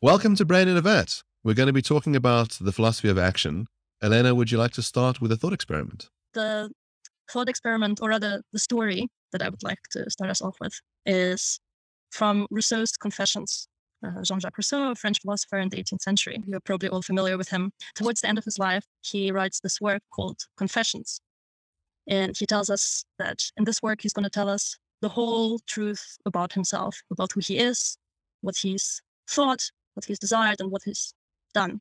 Welcome to Brain In A Vet. We're going to be talking about the philosophy of action. Elena, would you like to start with a thought experiment? The thought experiment, or rather the story that I would like to start us off with, is from Rousseau's Confessions. Jean-Jacques Rousseau, a French philosopher in the 18th century. You're probably all familiar with him. Towards the end of his life, he writes this work called Confessions. And he tells us that in this work, he's going to tell us the whole truth about himself, about who he is, what he's thought, what he's desired, and what he's done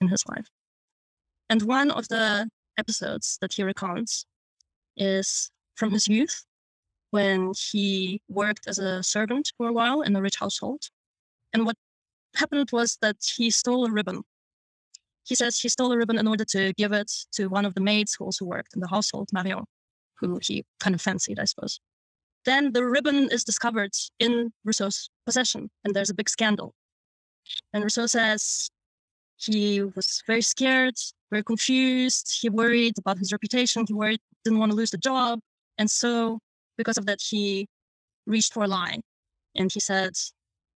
in his life. And one of the episodes that he recounts is from his youth, when he worked as a servant for a while in a rich household. And what happened was that he stole a ribbon. He says he stole a ribbon in order to give it to one of the maids who also worked in the household, Marion, who he kind of fancied, I suppose. Then the ribbon is discovered in Rousseau's possession, and there's a big scandal. And Rousseau says he was very scared, very confused. He worried about his reputation. He worried, didn't want to lose the job. And so because of that, he reached for a lie. And he said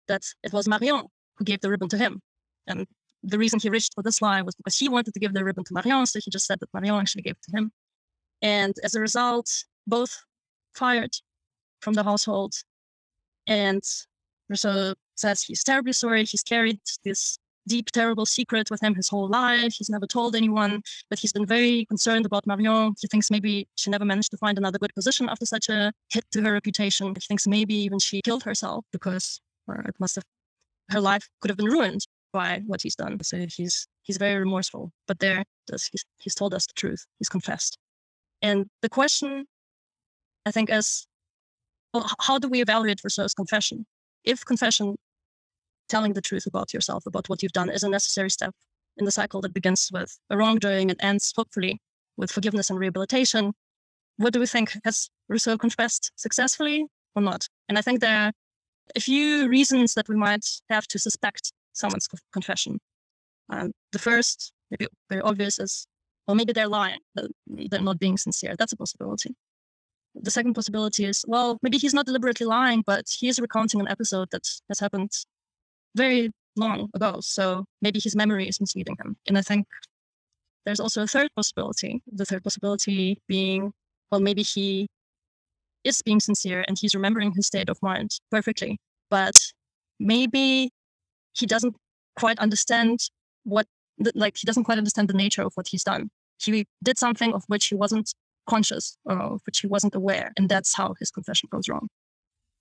that it was Marion who gave the ribbon to him. And the reason he reached for this lie was because he wanted to give the ribbon to Marion, so he just said that Marion actually gave it to him. And as a result, both fired from the household. And Rousseau says he's terribly sorry. He's carried this deep, terrible secret with him his whole life. He's never told anyone, but he's been very concerned about Marion. He thinks maybe she never managed to find another good position after such a hit to her reputation. He thinks maybe even she killed herself because her life could have been ruined by what he's done. So he's very remorseful. But there, he's told us the truth. He's confessed. And the question, I think, is, well, how do we evaluate Rousseau's confession? If confession, telling the truth about yourself, about what you've done, is a necessary step in the cycle that begins with a wrongdoing and ends, hopefully, with forgiveness and rehabilitation, what do we think? Has Rousseau confessed successfully or not? And I think there are a few reasons that we might have to suspect someone's confession. The first, maybe very obvious, is, well, maybe they're lying. They're not being sincere. That's a possibility. The second possibility is, well, maybe he's not deliberately lying, but he is recounting an episode that has happened very long ago. So maybe his memory is misleading him. And I think there's also a third possibility, the third possibility being, well, maybe he is being sincere and he's remembering his state of mind perfectly, but maybe he doesn't quite understand the nature of what he's done. He did something of which he wasn't conscious or of which he wasn't aware. And that's how his confession goes wrong.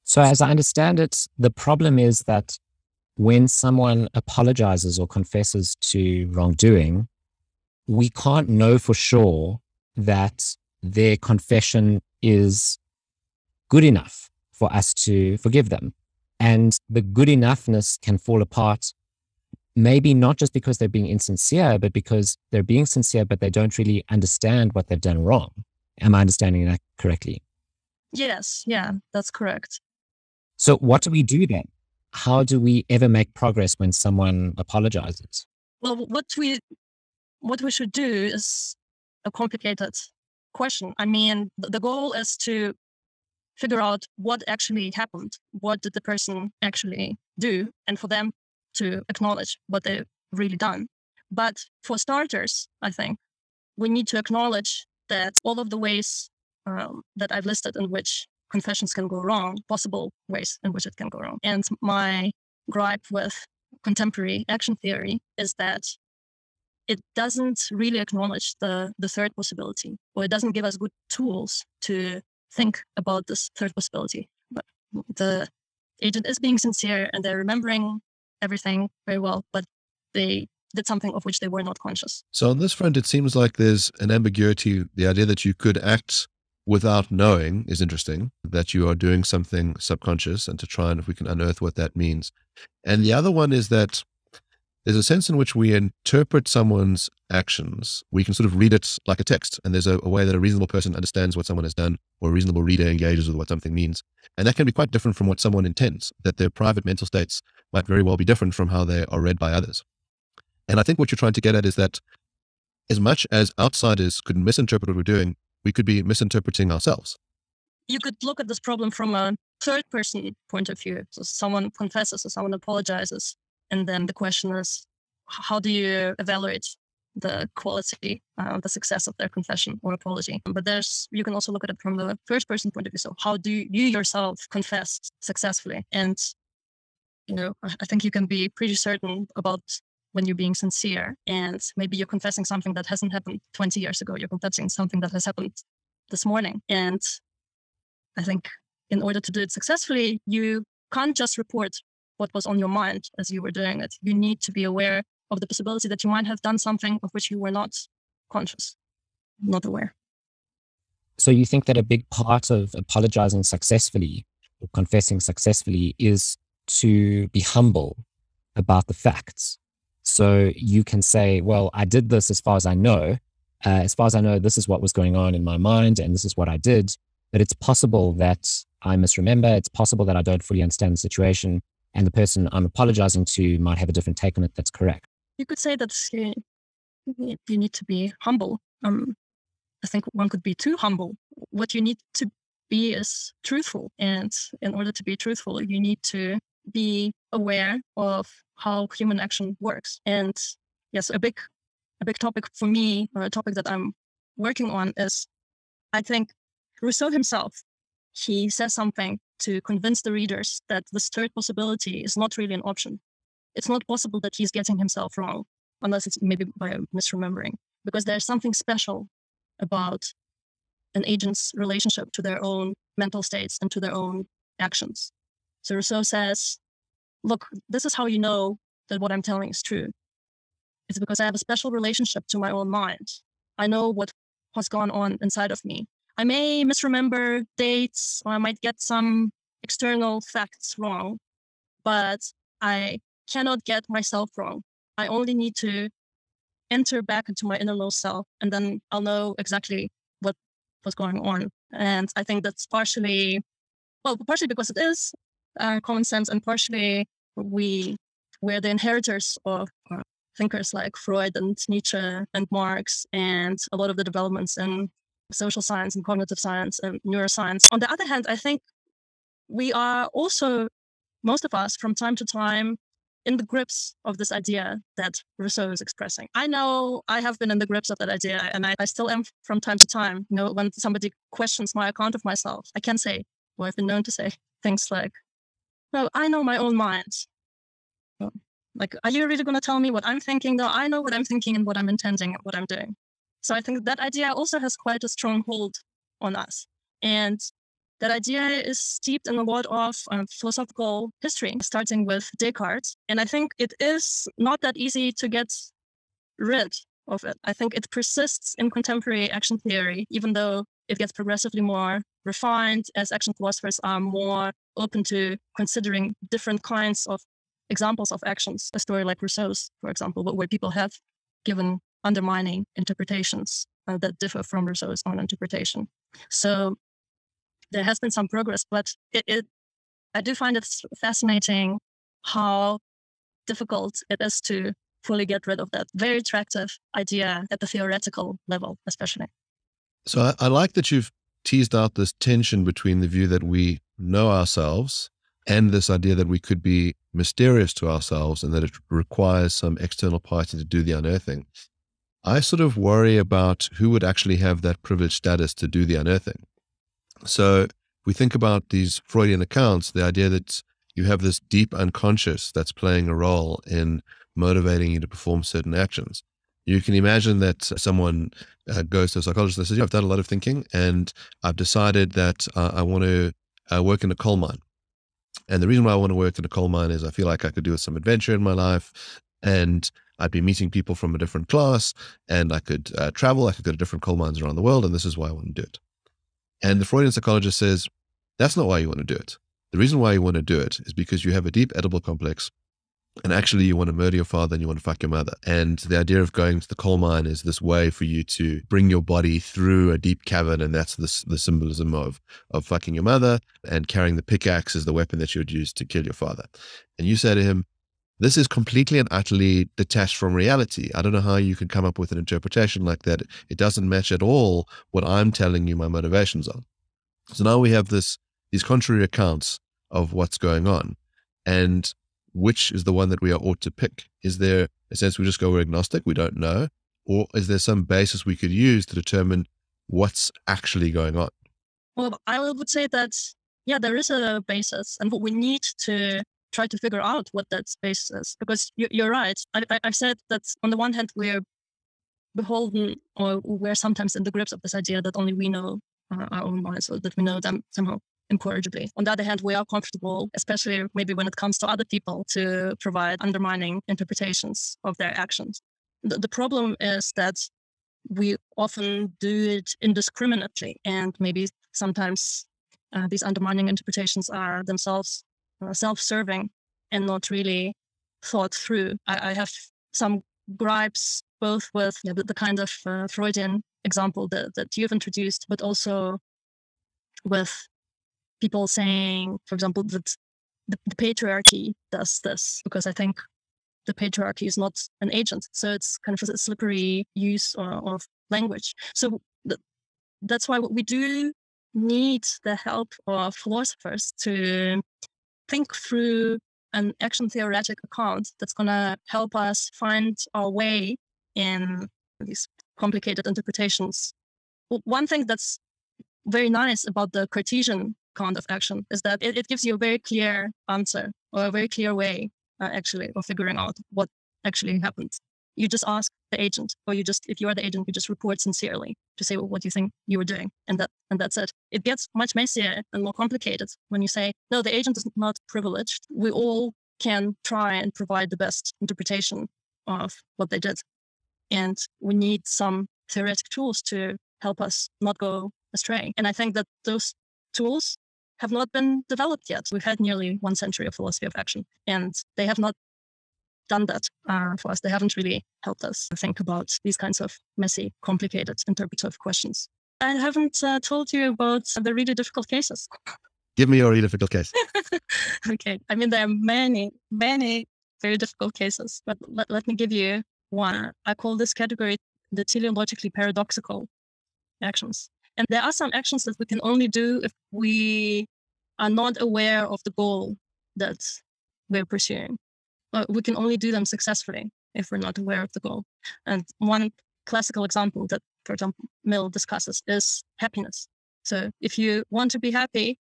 So as I understand it, the problem is that when someone apologizes or confesses to wrongdoing, we can't know for sure that their confession is good enough for us to forgive them. And the good enoughness can fall apart, maybe not just because they're being insincere, but because they're being sincere, but they don't really understand what they've done wrong. Am I understanding that correctly? Yes. Yeah, that's correct. So what do we do then? How do we ever make progress when someone apologizes? Well, what we should do is a complicated question. I mean, the goal is to figure out what actually happened. What did the person actually do? And for them to acknowledge what they've really done. But for starters, I think we need to acknowledge that all of the ways that I've listed in which confessions can go wrong, possible ways in which it can go wrong. And my gripe with contemporary action theory is that it doesn't really acknowledge the third possibility, or it doesn't give us good tools to think about this third possibility. But the agent is being sincere and they're remembering everything very well, but they did something of which they were not conscious. So on this front, it seems like there's an ambiguity. The idea that you could act without knowing is interesting, that you are doing something subconscious, and to try and if we can unearth what that means. And the other one is that there's a sense in which we interpret someone's actions. We can sort of read it like a text, and there's a way that a reasonable person understands what someone has done, or a reasonable reader engages with what something means. And that can be quite different from what someone intends, that their private mental states might very well be different from how they are read by others. And I think what you're trying to get at is that as much as outsiders could misinterpret what we're doing, we could be misinterpreting ourselves. you could look at this problem from a third person point of view. So someone confesses or someone apologizes. And then the question is, how do you evaluate the quality, the success of their confession or apology? But you can also look at it from the first person point of view. So how do you yourself confess successfully? And, you know, I think you can be pretty certain about when you're being sincere, and maybe you're confessing something that hasn't happened 20 years ago. You're confessing something that has happened this morning. And I think in order to do it successfully, you can't just report what was on your mind as you were doing it. You need to be aware of the possibility that you might have done something of which you were not conscious, not aware. So you think that a big part of apologizing successfully or confessing successfully is to be humble about the facts. So you can say, well, I did this as far as I know. As far as I know, this is what was going on in my mind and this is what I did. But it's possible that I misremember. It's possible that I don't fully understand the situation. And the person I'm apologizing to might have a different take on it that's correct. You could say that you need to be humble. I think one could be too humble. What you need to be is truthful. And in order to be truthful, you need to be aware of how human action works. And yes, a big topic for me, or a topic that I'm working on, is, I think, Rousseau himself, he says something to convince the readers that this third possibility is not really an option. It's not possible that he's getting himself wrong, unless it's maybe by misremembering, because there's something special about an agent's relationship to their own mental states and to their own actions. So Rousseau says, look, this is how you know that what I'm telling is true. It's because I have a special relationship to my own mind. I know what has gone on inside of me. I may misremember dates, or I might get some external facts wrong, but I cannot get myself wrong. I only need to enter back into my innermost self, and then I'll know exactly what was going on. And I think that's partially because it is common sense, and partially we're the inheritors of thinkers like Freud and Nietzsche and Marx, and a lot of the developments in social science and cognitive science and neuroscience. On the other hand, I think we are also, most of us, from time to time, in the grips of this idea that Rousseau is expressing. I know I have been in the grips of that idea, and I still am from time to time. You know, when somebody questions my account of myself, I can say, or I've been known to say, things like, well, I know my own mind. Like, are you really going to tell me what I'm thinking? No, I know what I'm thinking and what I'm intending and what I'm doing. So I think that idea also has quite a strong hold on us. And that idea is steeped in a lot of philosophical history, starting with Descartes. And I think it is not that easy to get rid of it. I think it persists in contemporary action theory, even though it gets progressively more refined as action philosophers are more open to considering different kinds of examples of actions. A story like Rousseau's, for example, where people have given undermining interpretations that differ from Rousseau's own interpretation. So there has been some progress, but I do find it fascinating how difficult it is to fully get rid of that very attractive idea at the theoretical level, especially. So I like that you've teased out this tension between the view that we know ourselves and this idea that we could be mysterious to ourselves and that it requires some external party to do the unearthing. I sort of worry about who would actually have that privileged status to do the unearthing. So we think about these Freudian accounts, the idea that you have this deep unconscious that's playing a role in motivating you to perform certain actions. You can imagine that someone goes to a psychologist and says, I've done a lot of thinking and I've decided that I want to work in a coal mine. And the reason why I want to work in a coal mine is I feel like I could do with some adventure in my life, and I'd be meeting people from a different class, and I could travel, I could go to different coal mines around the world, and this is why I want to do it. And the Freudian psychologist says, that's not why you want to do it. The reason why you want to do it is because you have a deep edible complex, and actually you want to murder your father and you want to fuck your mother. And the idea of going to the coal mine is this way for you to bring your body through a deep cavern, and that's the symbolism of fucking your mother, and carrying the pickaxe is the weapon that you would use to kill your father. And you say to him, this is completely and utterly detached from reality. I don't know how you can come up with an interpretation like that. It doesn't match at all what I'm telling you my motivations are. So now we have these contrary accounts of what's going on, and which is the one that we ought to pick? Is there a sense we just go, we're agnostic, we don't know, or is there some basis we could use to determine what's actually going on? Well, I would say that, yeah, there is a basis, and we need to try to figure out what that basis is, because you're right. I said that on the one hand, we're beholden, or we're sometimes in the grips of this idea that only we know our own minds, or that we know them somehow incorrigibly. On the other hand, we are comfortable, especially maybe when it comes to other people, to provide undermining interpretations of their actions. The problem is that we often do it indiscriminately, and maybe sometimes these undermining interpretations are themselves self-serving and not really thought through. I have some gripes both with the kind of Freudian example that you've introduced, but also with people saying, for example, that the patriarchy does this, because I think the patriarchy is not an agent. So it's kind of a slippery use of language. So that's why we do need the help of philosophers to think through an action theoretic account that's going to help us find our way in these complicated interpretations. One thing that's very nice about the Cartesian account of action is that it gives you a very clear answer, or a very clear way actually of figuring out what actually happened. You just ask the agent, or if you are the agent, you just report sincerely to say what you think you were doing, and that's it. It gets much messier and more complicated when you say, no, the agent is not privileged. We all can try and provide the best interpretation of what they did. And we need some theoretic tools to help us not go astray. And I think that those tools have not been developed yet. We've had nearly 1 century of philosophy of action, and they have not done that for us. They haven't really helped us think about these kinds of messy, complicated interpretive questions. I haven't told you about the really difficult cases. Give me your really difficult case. Okay. I mean, there are many, many very difficult cases, but let me give you one. I call this category the teleologically paradoxical actions. And there are some actions that we can only do if we are not aware of the goal that we're pursuing. We can only do them successfully if we're not aware of the goal. And one classical example that, for example, Mele discusses is happiness. So if you want to be happy,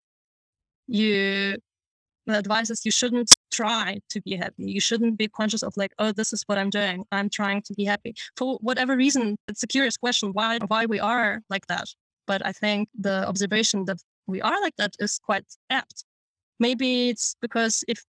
the advice is you shouldn't try to be happy. You shouldn't be conscious of like, oh, this is what I'm doing. I'm trying to be happy. For whatever reason, it's a curious question why we are like that. But I think the observation that we are like that is quite apt. Maybe it's because if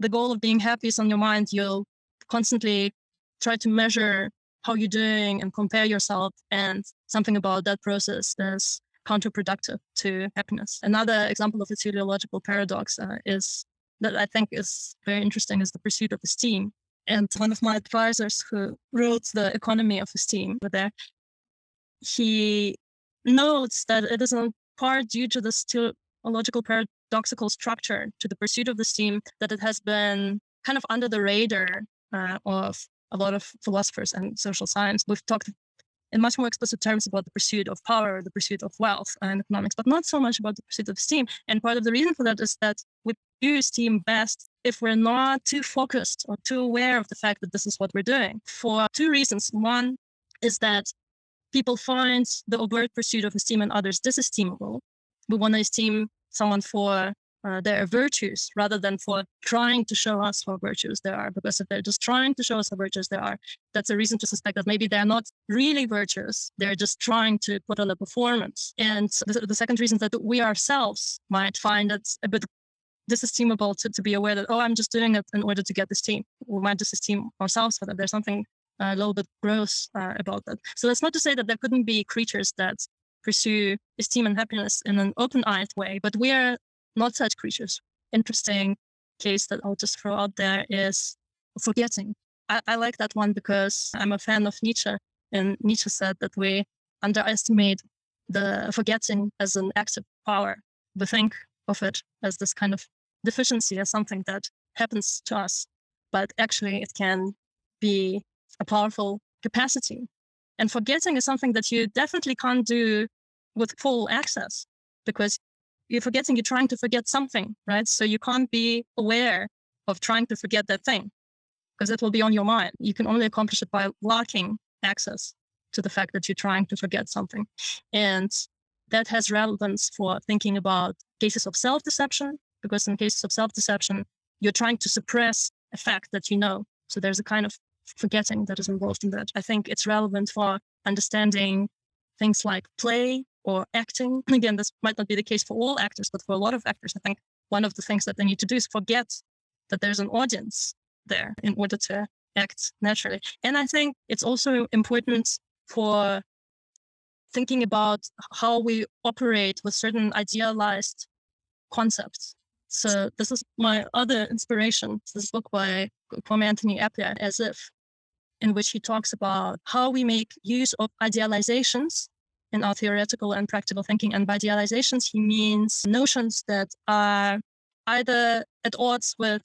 the goal of being happy is on your mind, you'll constantly try to measure how you're doing and compare yourself. And something about that process is counterproductive to happiness. Another example of a teleological paradox is that I think is very interesting is the pursuit of esteem. And one of my advisors who wrote The Economy of Esteem, he notes that it is in part due to this teleological paradoxical structure to the pursuit of esteem that it has been kind of under the radar of a lot of philosophers and social science. We've talked in much more explicit terms about the pursuit of power, the pursuit of wealth and economics, but not so much about the pursuit of esteem. And part of the reason for that is that we do esteem best if we're not too focused or too aware of the fact that this is what we're doing, for two reasons. One is that people find the overt pursuit of esteem in others disesteemable. We want to esteem someone for their virtues rather than for trying to show us how virtuous they are. Because if they're just trying to show us how virtuous they are, that's a reason to suspect that maybe they're not really virtuous. They're just trying to put on a performance. And the second reason is that we ourselves might find it a bit disesteemable to be aware that, oh, I'm just doing it in order to get esteem. We might disesteem ourselves for that. There's something a little bit gross about that. So that's not to say that there couldn't be creatures that pursue esteem and happiness in an open-eyed way, but we are not such creatures. Interesting case that I'll just throw out there is forgetting. I like that one because I'm a fan of Nietzsche, and Nietzsche said that we underestimate the forgetting as an active power. We think of it as this kind of deficiency, as something that happens to us, but actually it can be a powerful capacity. And forgetting is something that you definitely can't do with full access, because you're forgetting, you're trying to forget something, right? So you can't be aware of trying to forget that thing because it will be on your mind. You can only accomplish it by locking access to the fact that you're trying to forget something. And that has relevance for thinking about cases of self-deception, because in cases of self-deception, you're trying to suppress a fact that you know. So there's a kind of forgetting that is involved in that. I think it's relevant for understanding things like play or acting. Again, this might not be the case for all actors, but for a lot of actors, I think one of the things that they need to do is forget that there's an audience there in order to act naturally. And I think it's also important for thinking about how we operate with certain idealized concepts. So this is my other inspiration, this book by Kwame Anthony Appiah, As If, in which he talks about how we make use of idealizations in our theoretical and practical thinking. And by idealizations, he means notions that are either at odds with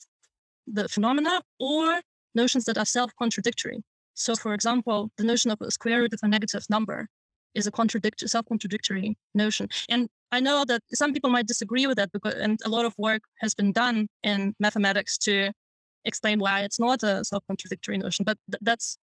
the phenomena or notions that are self-contradictory. So for example, the notion of a square root of a negative number is a self-contradictory notion. And I know that some people might disagree with that, because, and a lot of work has been done in mathematics to explain why it's not a self-contradictory notion, but that's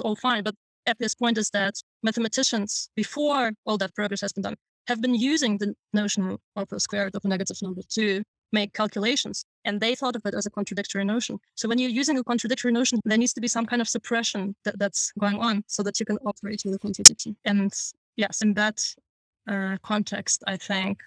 all fine. But Appiah's point is that mathematicians, before all that progress has been done, have been using the notion of a square root of a negative number to make calculations, and they thought of it as a contradictory notion. So when you're using a contradictory notion, there needs to be some kind of suppression that's going on so that you can operate with a contradiction. And yes, in that context, I think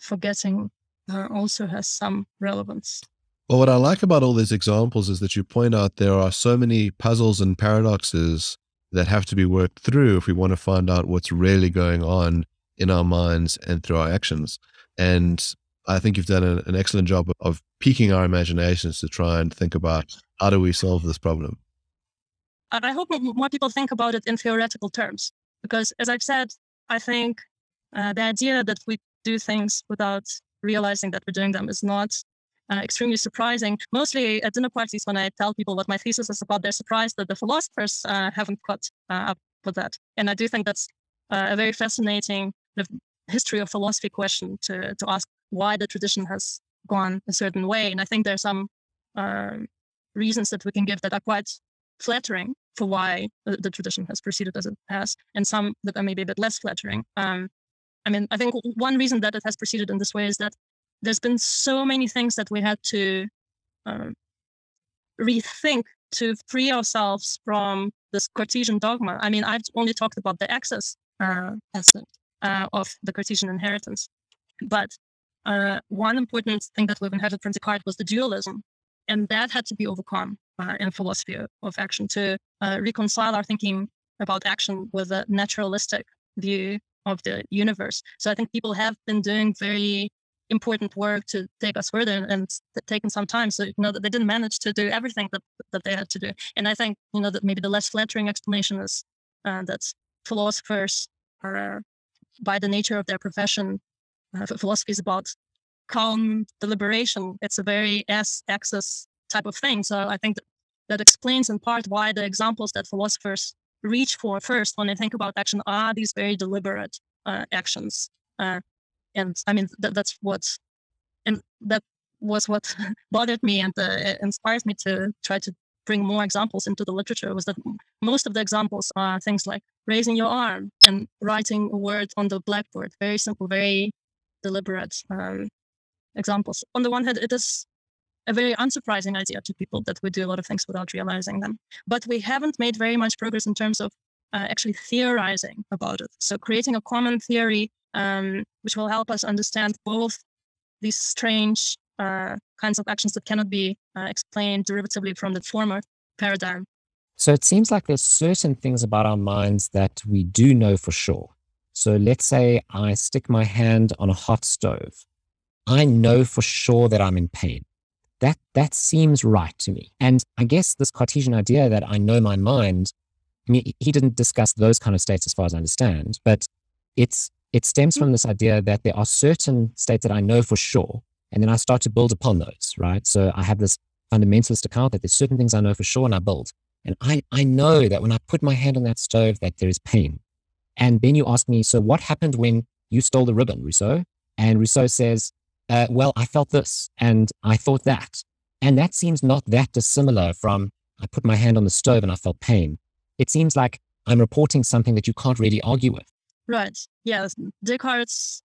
forgetting also has some relevance. Well, what I like about all these examples is that you point out there are so many puzzles and paradoxes that have to be worked through if we want to find out what's really going on in our minds and through our actions. And I think you've done an excellent job of piquing our imaginations to try and think about how do we solve this problem. And I hope more people think about it in theoretical terms, because as I've said, I think the idea that we do things without realizing that we're doing them is not extremely surprising. Mostly at dinner parties, when I tell people what my thesis is about, they're surprised that the philosophers haven't caught up with that. And I do think that's a very fascinating history of philosophy question to ask why the tradition has gone a certain way. And I think there are some reasons that we can give that are quite flattering for why the tradition has proceeded as it has, and some that are maybe a bit less flattering. I think one reason that it has proceeded in this way is that there's been so many things that we had to rethink to free ourselves from this Cartesian dogma. I mean, I've only talked about the axis aspect of the Cartesian inheritance. But one important thing that we've inherited from Descartes was the dualism. And that had to be overcome in philosophy of action to reconcile our thinking about action with a naturalistic view of the universe. So I think people have been doing very important work to take us further, and taken some time. So, that they didn't manage to do everything that they had to do. And I think, that maybe the less flattering explanation is that philosophers are, by the nature of their profession, philosophy is about calm deliberation. It's a very S-axis type of thing. So I think that explains in part why the examples that philosophers reach for first when they think about action are these very deliberate actions. And that was what bothered me and inspired me to try to bring more examples into the literature, was that most of the examples are things like raising your arm and writing a word on the blackboard. Very simple, very deliberate examples. On the one hand, it is a very unsurprising idea to people that we do a lot of things without realizing them. But we haven't made very much progress in terms of actually theorizing about it. So creating a common theory which will help us understand both these strange kinds of actions that cannot be explained derivatively from the former paradigm. So it seems like there's certain things about our minds that we do know for sure. So let's say I stick my hand on a hot stove. I know for sure that I'm in pain. That seems right to me. And I guess this Cartesian idea that I know my mind, I mean, he didn't discuss those kind of states as far as I understand, but it stems from this idea that there are certain states that I know for sure, and then I start to build upon those, right? So I have this fundamentalist account that there's certain things I know for sure and I build. And I know that when I put my hand on that stove that there is pain. And then you ask me, so what happened when you stole the ribbon, Rousseau? And Rousseau says, well, I felt this and I thought that. And that seems not that dissimilar from, I put my hand on the stove and I felt pain. It seems like I'm reporting something that you can't really argue with. Right. Yeah. Descartes'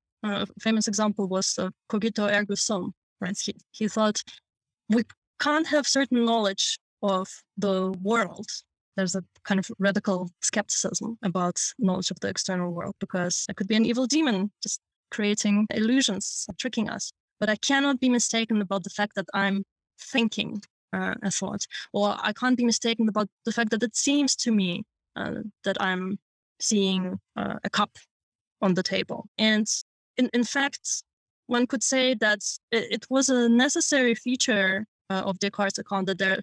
famous example was Cogito Ergo Sum. Right. He thought we can't have certain knowledge of the world. There's a kind of radical skepticism about knowledge of the external world because it could be an evil demon just creating illusions, tricking us. But I cannot be mistaken about the fact that I'm thinking a thought, or I can't be mistaken about the fact that it seems to me that I'm seeing a cup on the table. And in fact, one could say that it was a necessary feature of Descartes' account that there are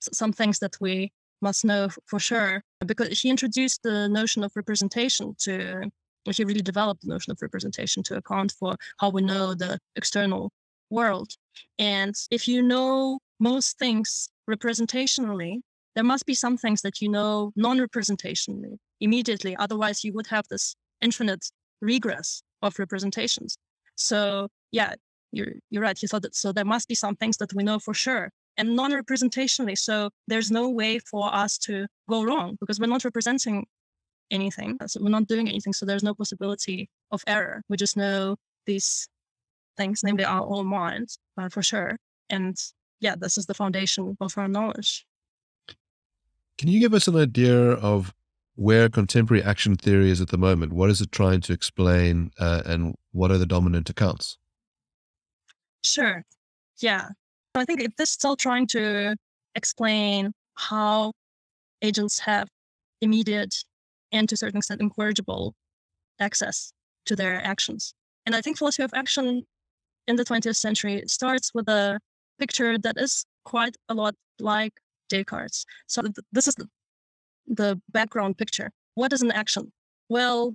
some things that we must know for sure, because he introduced the notion of representation to, he really developed the notion of representation to account for how we know the external world. And if you know most things representationally, there must be some things that you know non-representationally immediately. Otherwise, you would have this infinite regress of representations. So yeah, you're right. He thought that, so there must be some things that we know for sure and non-representationally. So there's no way for us to go wrong because we're not representing anything. So we're not doing anything. So there's no possibility of error. We just know these things, namely our own minds, for sure. And yeah, this is the foundation of our knowledge. Can you give us an idea of where contemporary action theory is at the moment? What is it trying to explain and what are the dominant accounts? Sure. Yeah. I think it's still trying to explain how agents have immediate and to a certain extent incorrigible access to their actions. And I think philosophy of action in the 20th century starts with a picture that is quite a lot like Descartes. So this is the background picture. What is an action? Well,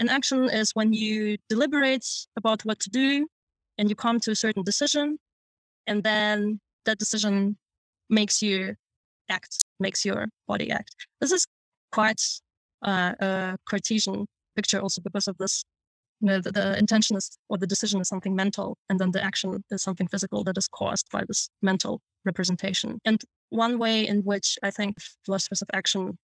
an action is when you deliberate about what to do and you come to a certain decision. And then that decision makes you act, makes your body act. This is quite a Cartesian picture also because of this, you know, the intention is, or the decision is something mental, and then the action is something physical that is caused by this mental representation. And one way in which I think philosophers of action,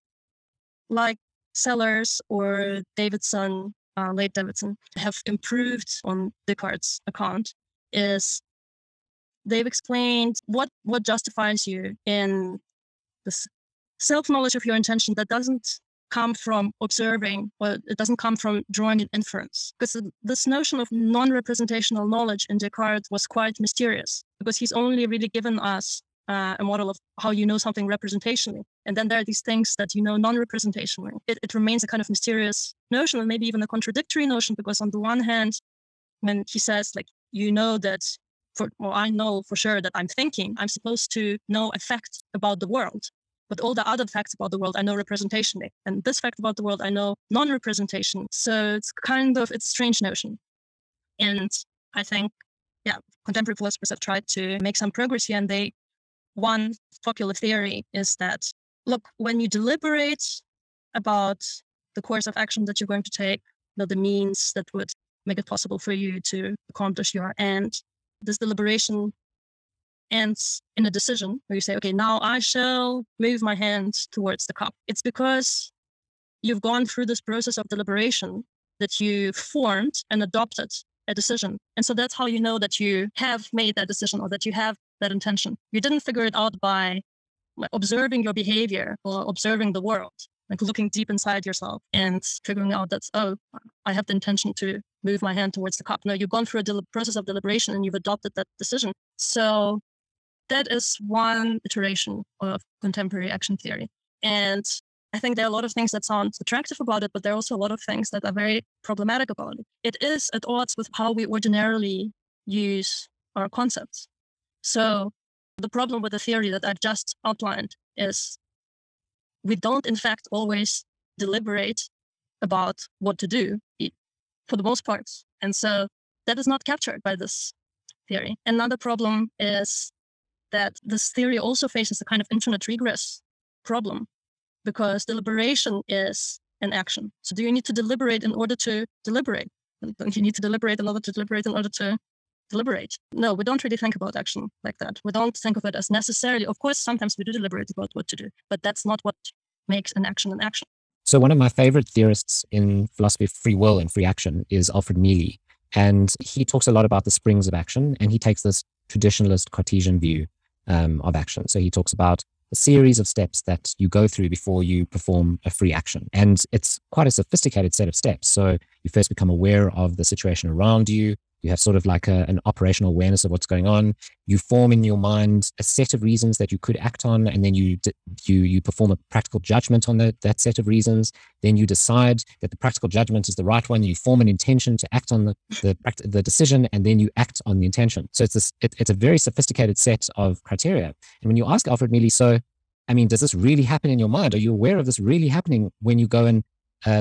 like Sellers or Davidson, late Davidson, have improved on Descartes' account is they've explained what justifies you in this self-knowledge of your intention that doesn't come from observing, or it doesn't come from drawing an inference. Because this notion of non-representational knowledge in Descartes was quite mysterious, because he's only really given us a model of how you know something representationally. And then there are these things that you know non-representationally. It remains a kind of mysterious notion, and maybe even a contradictory notion, because on the one hand, when he says, like, you know that, I know for sure that I'm thinking, I'm supposed to know a fact about the world, but all the other facts about the world I know representationally. And this fact about the world I know non-representation. So it's kind of, it's a strange notion. And I think, yeah, contemporary philosophers have tried to make some progress here. And one popular theory is that, look, when you deliberate about the course of action that you're going to take, the means that would make it possible for you to accomplish your end, this deliberation ends in a decision where you say, okay, now I shall move my hand towards the cup. It's because you've gone through this process of deliberation that you formed and adopted a decision. And so that's how you know that you have made that decision or that you have that intention. You didn't figure it out by observing your behavior or observing the world, like looking deep inside yourself and figuring out that, oh, I have the intention to move my hand towards the cup. No, you've gone through a process of deliberation and you've adopted that decision. So that is one iteration of contemporary action theory. And I think there are a lot of things that sound attractive about it, but there are also a lot of things that are very problematic about it. It is at odds with how we ordinarily use our concepts. So the problem with the theory that I've just outlined is we don't, in fact, always deliberate about what to do for the most part. And so that is not captured by this theory. Another problem is that this theory also faces a kind of infinite regress problem because deliberation is an action. So do you need to deliberate in order to deliberate? Don't you need to deliberate in order to deliberate in order to deliberate? No, we don't really think about action like that. We don't think of it as necessarily. Of course, sometimes we do deliberate about what to do, but that's not what makes an action an action. So one of my favorite theorists in philosophy of free will and free action is Alfred Mele. And he talks a lot about the springs of action, and he takes this traditionalist Cartesian view of action. So he talks about a series of steps that you go through before you perform a free action. And it's quite a sophisticated set of steps. So you first become aware of the situation around you. You have sort of like an operational awareness of what's going on. You form in your mind a set of reasons that you could act on, and then you perform a practical judgment on that set of reasons. Then you decide that the practical judgment is the right one. You form an intention to act on the decision, and then you act on the intention. So it's a very sophisticated set of criteria. And when you ask Alfred Mele, so, I mean, does this really happen in your mind? Are you aware of this really happening when you go and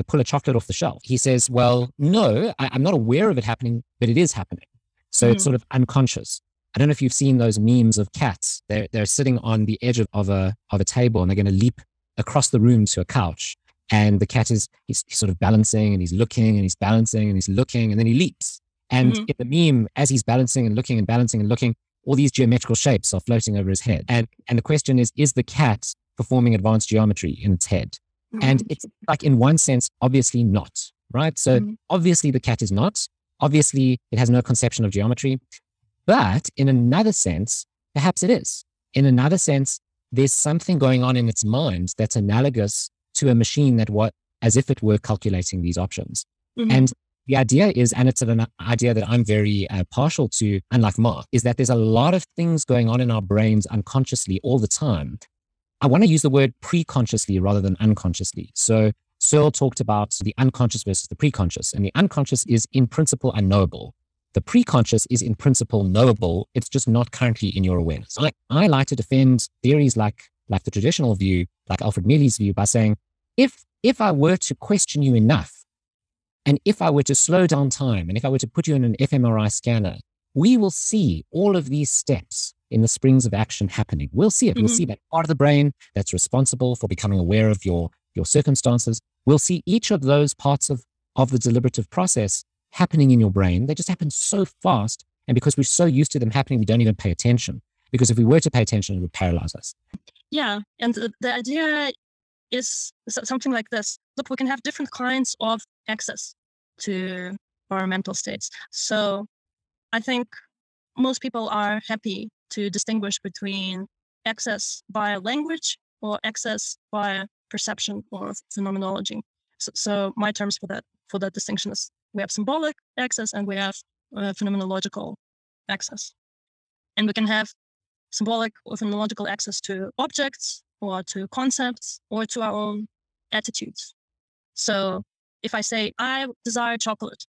pull a chocolate off the shelf? He says, well, no, I'm not aware of it happening, but it is happening. So It's sort of unconscious. I don't know if you've seen those memes of cats. They're sitting on the edge of a table, and they're going to leap across the room to a couch. And the cat he's sort of balancing, and he's looking, and he's balancing, and he's looking, and then he leaps. And in the meme, as he's balancing and looking and balancing and looking, all these geometrical shapes are floating over his head. And the question is the cat performing advanced geometry in its head? And it's like, in one sense, obviously not, right? So obviously the cat is not. Obviously it has no conception of geometry. But in another sense, perhaps it is. In another sense, there's something going on in its mind that's analogous to a machine as if it were calculating these options. And the idea is, and it's an idea that I'm very partial to, unlike Marx, is that there's a lot of things going on in our brains unconsciously all the time. I want to use the word pre-consciously rather than unconsciously. So Searle talked about the unconscious versus the pre-conscious, and the unconscious is in principle unknowable. The pre-conscious is in principle knowable. It's just not currently in your awareness. I like to defend theories like the traditional view, like Alfred Mele's view, by saying, if I were to question you enough, and if I were to slow down time, and if I were to put you in an fMRI scanner, we will see all of these steps in the springs of action happening. We'll see it. We'll see that part of the brain that's responsible for becoming aware of your circumstances. We'll see each of those parts of the deliberative process happening in your brain. They just happen so fast. And because we're so used to them happening, we don't even pay attention. Because if we were to pay attention, it would paralyze us. Yeah. And the idea is something like this. Look, we can have different kinds of access to our mental states. So I think most people are happy to distinguish between access via language or access via perception or phenomenology. So my terms for that distinction is we have symbolic access and we have phenomenological access. And we can have symbolic or phenomenological access to objects or to concepts or to our own attitudes. So if I say, I desire chocolate,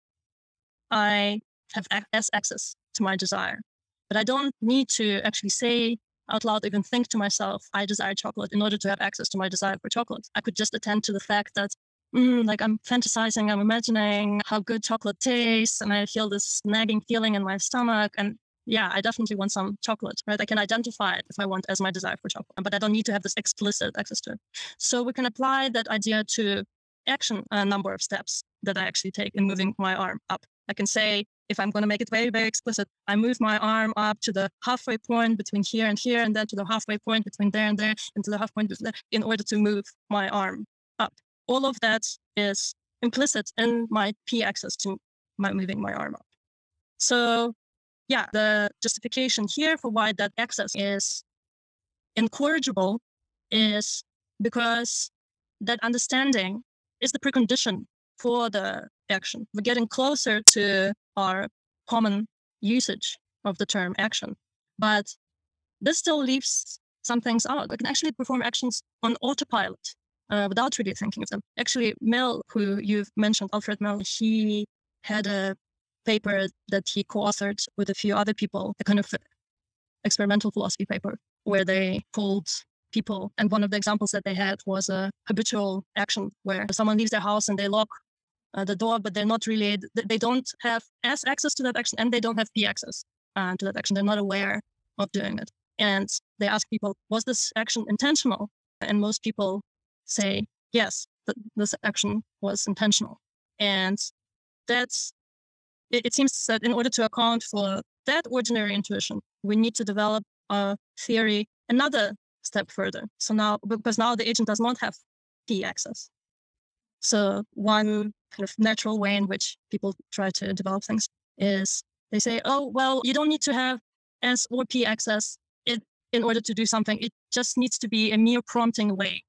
I have access to my desire. But I don't need to actually say out loud, even think to myself, I desire chocolate, in order to have access to my desire for chocolate. I could just attend to the fact that I'm fantasizing, I'm imagining how good chocolate tastes, and I feel this nagging feeling in my stomach. And yeah, I definitely want some chocolate, right? I can identify it if I want as my desire for chocolate, but I don't need to have this explicit access to it. So we can apply that idea to action, a number of steps that I actually take in moving my arm up. I can say, if I'm going to make it very, very explicit, I move my arm up to the halfway point between here and here, and then to the halfway point between there and there, and to the halfway point between there, in order to move my arm up. All of that is implicit in my p-axis to my moving my arm up. So yeah, the justification here for why that axis is incorrigible is because that understanding is the precondition for the action. We're getting closer to our common usage of the term action, but this still leaves some things out. We can actually perform actions on autopilot without really thinking of them. Actually, Mele, who you've mentioned, Alfred Mele, he had a paper that he co-authored with a few other people, a kind of experimental philosophy paper, where they pulled people. And one of the examples that they had was a habitual action where someone leaves their house and they lock the door, but they're not really, they don't have S access to that action, and they don't have P access to that action. They're not aware of doing it. And they ask people, was this action intentional? And most people say, yes, this action was intentional. And that's it seems that in order to account for that ordinary intuition, we need to develop a theory another step further. So now, because now the agent does not have P access. So one kind of natural way in which people try to develop things is they say, oh, well, you don't need to have S or P access in order to do something. It just needs to be a mere prompting away.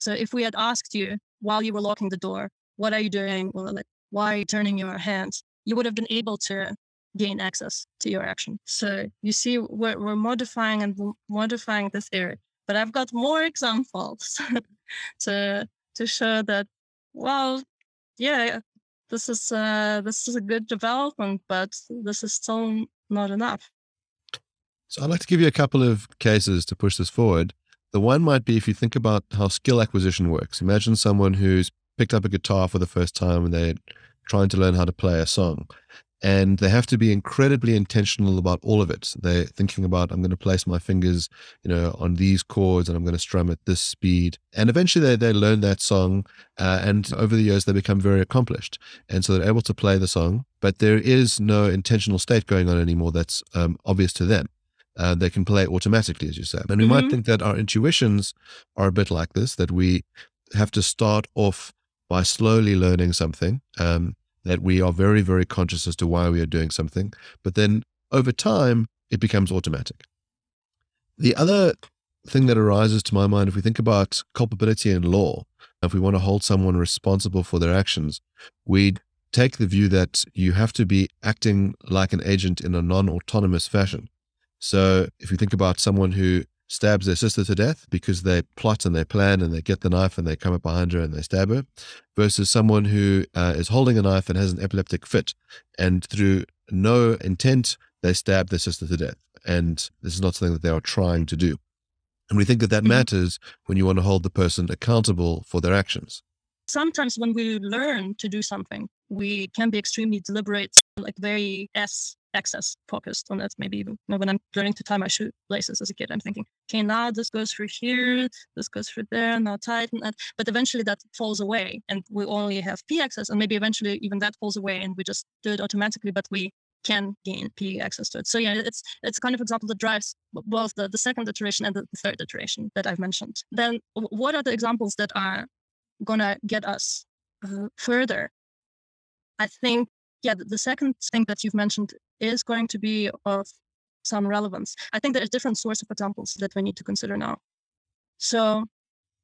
So if we had asked you while you were locking the door, what are you doing? Or like, why are you turning your hand? You would have been able to gain access to your action. So you see, we're modifying and modifying the theory. But I've got more examples to show that, well, yeah, this is a good development, but this is still not enough. So I'd like to give you a couple of cases to push this forward. The one might be if you think about how skill acquisition works. Imagine someone who's picked up a guitar for the first time and they're trying to learn how to play a song. And they have to be incredibly intentional about all of it. They're thinking about, I'm going to place my fingers, on these chords, and I'm going to strum at this speed. And eventually they learn that song. And over the years, they become very accomplished. And so they're able to play the song, but there is no intentional state going on anymore that's obvious to them. They can play automatically, as you said. And we might think that our intuitions are a bit like this, that we have to start off by slowly learning something. That we are very, very conscious as to why we are doing something. But then over time, it becomes automatic. The other thing that arises to my mind, if we think about culpability in law, if we want to hold someone responsible for their actions, we take the view that you have to be acting like an agent in a non-autonomous fashion. So if you think about someone who stabs their sister to death because they plot and they plan and they get the knife and they come up behind her and they stab her, versus someone who is holding a knife and has an epileptic fit and through no intent, they stab their sister to death. And this is not something that they are trying to do. And we think that that matters when you want to hold the person accountable for their actions. Sometimes when we learn to do something, we can be extremely deliberate, like very access focused on that. Maybe even when I'm learning to tie my shoelaces as a kid, I'm thinking, okay, now this goes through here, this goes through there, now tighten that. But eventually that falls away and we only have P access, and maybe eventually even that falls away and we just do it automatically, but we can gain P access to it. So yeah, it's kind of example that drives both the second iteration and the third iteration that I've mentioned. Then what are the examples that are going to get us further? I think, yeah, the second thing that you've mentioned is going to be of some relevance. I think there are different sorts of examples that we need to consider now. So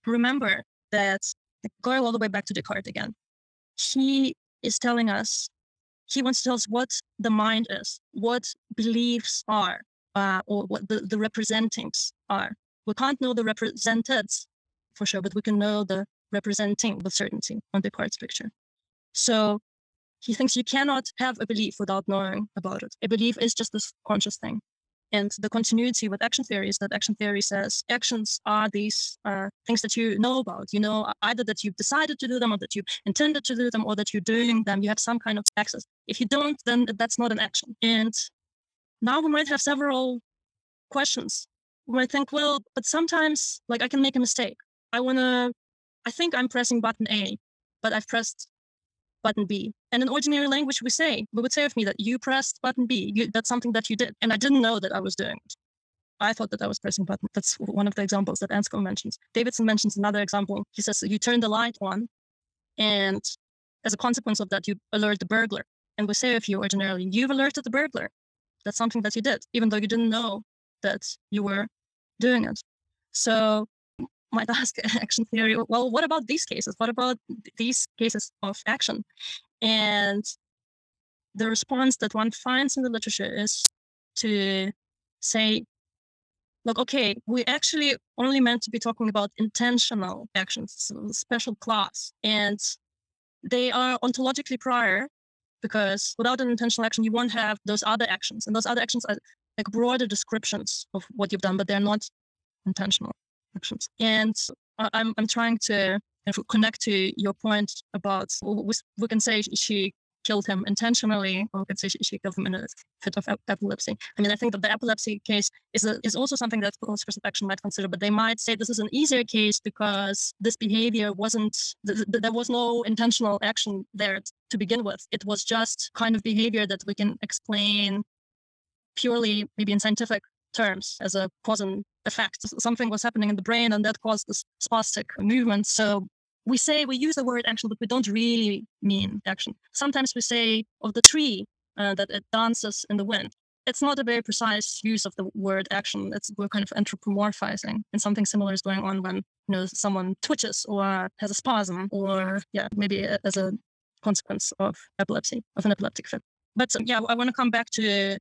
remember that, going all the way back to Descartes again, he wants to tell us what the mind is, what beliefs are, or what the representings are. We can't know the represented for sure, but we can know the representing with certainty on Descartes' picture. So he thinks you cannot have a belief without knowing about it. A belief is just this conscious thing. And the continuity with action theory is that action theory says actions are these things that you know about. You know, either that you've decided to do them or that you've intended to do them or that you're doing them. You have some kind of access. If you don't, then that's not an action. And now we might have several questions. We might think, well, but sometimes like I can make a mistake. I think I'm pressing button A, but I've pressed button B. And in ordinary language, we would say of me that you pressed button B. That's something that you did. And I didn't know that I was doing it. I thought that I was pressing button. That's one of the examples that Anscombe mentions. Davidson mentions another example. He says, you turned the light on. And as a consequence of that, you alert the burglar. And we say of you ordinarily, you've alerted the burglar. That's something that you did, even though you didn't know that you were doing it. So might ask action theory, well, what about these cases? What about these cases of action? And the response that one finds in the literature is to say, look, okay, we actually only meant to be talking about intentional actions, so a special class, and they are ontologically prior because without an intentional action, you won't have those other actions. And those other actions are like broader descriptions of what you've done, but they're not intentional actions. And I'm trying to connect to your point about we can say she killed him intentionally, or she killed him in a fit of epilepsy. I mean, I think that the epilepsy case is also something that close perception might consider, but they might say this is an easier case because this behavior there was no intentional action there to begin with. It was just kind of behavior that we can explain purely maybe in scientific terms as a cause and effect. Something was happening in the brain and that caused this spastic movement. So we use the word action, but we don't really mean action. Sometimes we say of the tree that it dances in the wind. It's not a very precise use of the word action. We're kind of anthropomorphizing, and something similar is going on when someone twitches or has a spasm, or maybe as a consequence of epilepsy, of an epileptic fit. But I want to come back to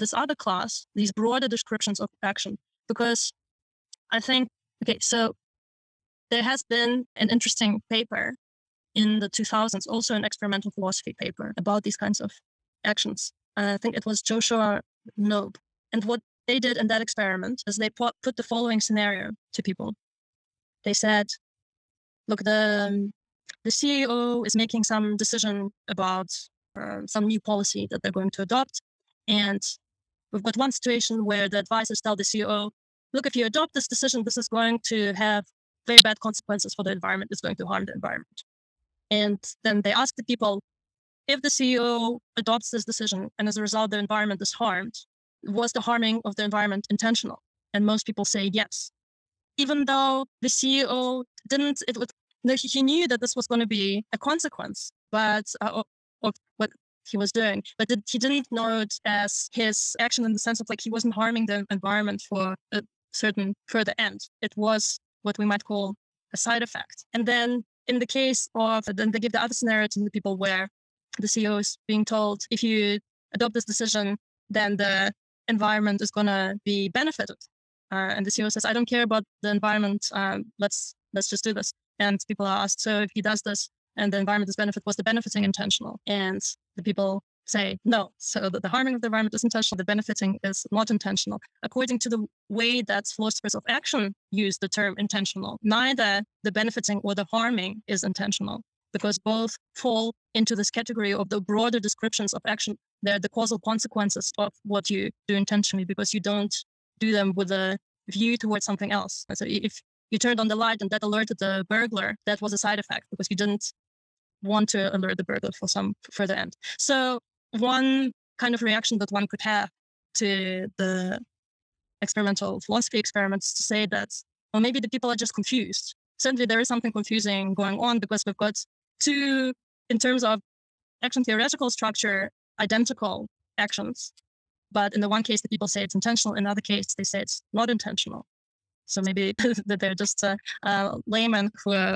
this other class, these broader descriptions of action, because I think, so there has been an interesting paper in the 2000s, also an experimental philosophy paper about these kinds of actions. I think it was Joshua Noble. And what they did in that experiment is they put the following scenario to people. They said, look, the CEO is making some decision about some new policy that they're going to adopt. And we've got one situation where the advisors tell the CEO, look, if you adopt this decision, this is going to have very bad consequences for the environment. It's going to harm the environment. And then they ask the people, if the CEO adopts this decision and as a result, the environment is harmed, was the harming of the environment intentional? And most people say yes. Even though the CEO he knew that this was going to be a consequence, but of what he was doing, but he didn't know it as his action in the sense of he wasn't harming the environment for a certain further end. It was what we might call a side effect. And then in the case of, then they give the other scenario to the people where the CEO is being told, if you adopt this decision, then the environment is going to be benefited. And the CEO says, I don't care about the environment. Let's just do this. And people are asked, so if he does this and the environment is benefit, was the benefiting intentional? And the people say no. So the harming of the environment is intentional. The benefiting is not intentional. According to the way that philosophers of action use the term intentional, neither the benefiting or the harming is intentional, because both fall into this category of the broader descriptions of action. They're the causal consequences of what you do intentionally, because you don't do them with a view towards something else. So if you turned on the light and that alerted the burglar, that was a side effect because you didn't want to alert the burglar for some further end. So one kind of reaction that one could have to the experimental philosophy experiments to say that, well, maybe the people are just confused. Certainly there is something confusing going on, because we've got two, in terms of action theoretical structure, identical actions. But in the one case, the people say it's intentional. In the other case, they say it's not intentional. So maybe that they're just laymen who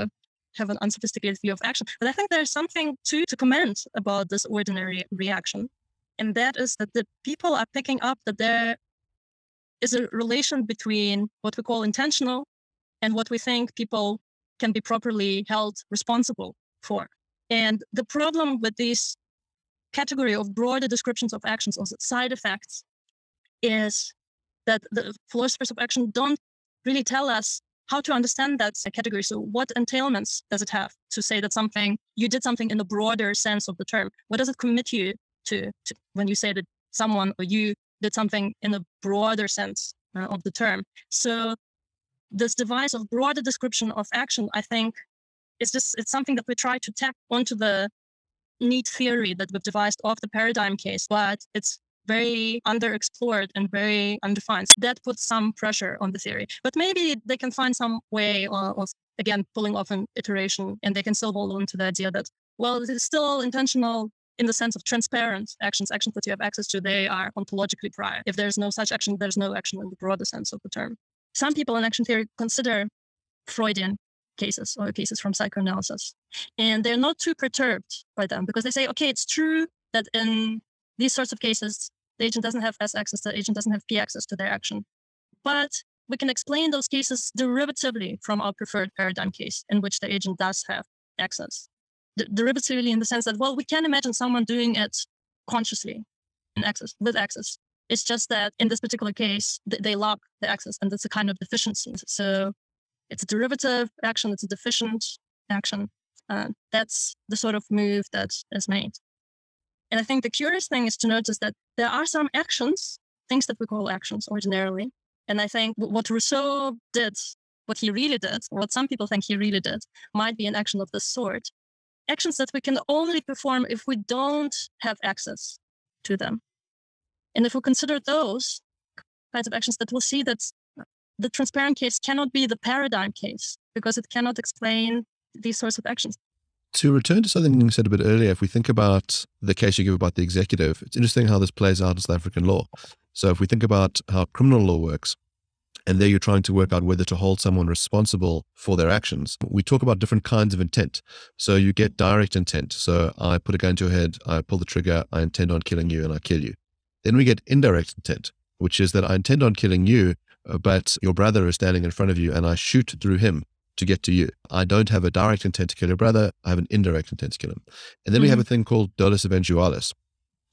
have an unsophisticated view of action. But I think there's something to comment about this ordinary reaction. And that is that the people are picking up that there is a relation between what we call intentional and what we think people can be properly held responsible for. And the problem with this category of broader descriptions of actions or side effects is that the philosophers of action don't really tell us how to understand that category. So what entailments does it have to say that you did something in the broader sense of the term? What does it commit you to when you say that someone or you did something in the broader sense of the term? So this device of broader description of action, I think, it's something that we try to tap onto the neat theory that we've devised of the paradigm case, but it's very underexplored and very undefined. So that puts some pressure on the theory, but maybe they can find some way of again, pulling off an iteration, and they can still hold on to the idea that, well, it's still intentional in the sense of transparent actions that you have access to. They are ontologically prior. If there's no such action, there's no action in the broader sense of the term. Some people in action theory consider Freudian cases or cases from psychoanalysis, and they're not too perturbed by them, because they say, okay, it's true that in these sorts of cases, the agent doesn't have S access, the agent doesn't have P access to their action. But we can explain those cases derivatively from our preferred paradigm case in which the agent does have access. Derivatively in the sense that, well, we can imagine someone doing it consciously with access. It's just that in this particular case, they lack the access, and that's a kind of deficiency. So it's a derivative action, it's a deficient action. That's the sort of move that is made. And I think the curious thing is to notice that there are some actions, things that we call actions ordinarily. And I think what Rousseau did, what he really did, or what some people think he really did, might be an action of this sort. Actions that we can only perform if we don't have access to them. And if we consider those kinds of actions, that we'll see that the transparent case cannot be the paradigm case because it cannot explain these sorts of actions. To return to something you said a bit earlier, if we think about the case you give about the executive, it's interesting how this plays out in South African law. So if we think about how criminal law works, and there you're trying to work out whether to hold someone responsible for their actions, we talk about different kinds of intent. So you get direct intent. So I put a gun to your head, I pull the trigger, I intend on killing you, and I kill you. Then we get indirect intent, which is that I intend on killing you, but your brother is standing in front of you and I shoot through him to get to you. I don't have a direct intent to kill your brother. I have an indirect intent to kill him. And then we have a thing called dolus eventualis,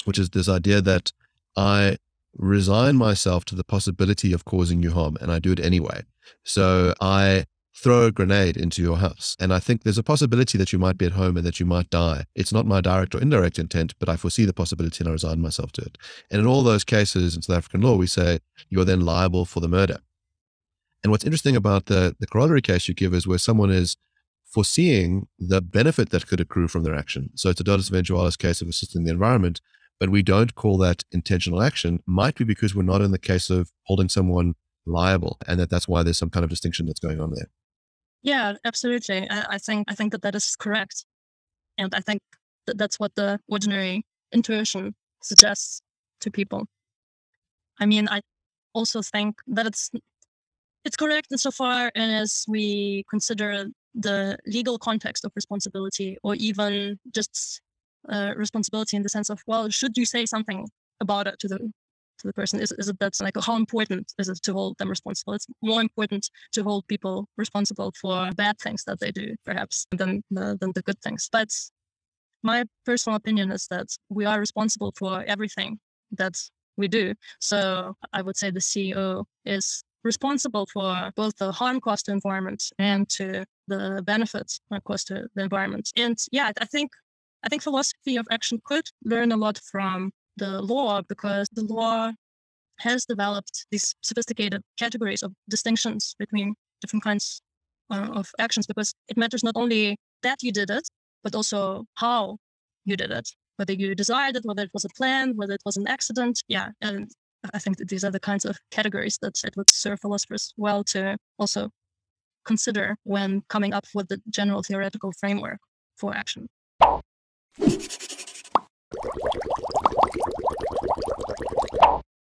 which is this idea that I resign myself to the possibility of causing you harm and I do it anyway. So I throw a grenade into your house and I think there's a possibility that you might be at home and that you might die. It's not my direct or indirect intent, but I foresee the possibility and I resign myself to it. And in all those cases in South African law, we say you're then liable for the murder. And what's interesting about the corollary case you give is where someone is foreseeing the benefit that could accrue from their action. So it's a dolus eventualis case of assisting the environment, but we don't call that intentional action, might be because we're not in the case of holding someone liable, and that's why there's some kind of distinction that's going on there. Yeah, absolutely. I think that is correct. And I think that that's what the ordinary intuition suggests to people. I mean, I also think that it's correct insofar as we consider the legal context of responsibility, or even just responsibility in the sense of, well, should you say something about it to the person? Is it that's like, how important is it to hold them responsible? It's more important to hold people responsible for bad things that they do, perhaps, than the good things. But my personal opinion is that we are responsible for everything that we do. So I would say the CEO is responsible for both the harm caused to environment and to the benefits caused to the environment. And yeah, I think philosophy of action could learn a lot from the law, because the law has developed these sophisticated categories of distinctions between different kinds of actions, because it matters not only that you did it, but also how you did it, whether you desired it, whether it was a plan, whether it was an accident. Yeah. And I think that these are the kinds of categories that it would serve philosophers well to also consider when coming up with the general theoretical framework for action.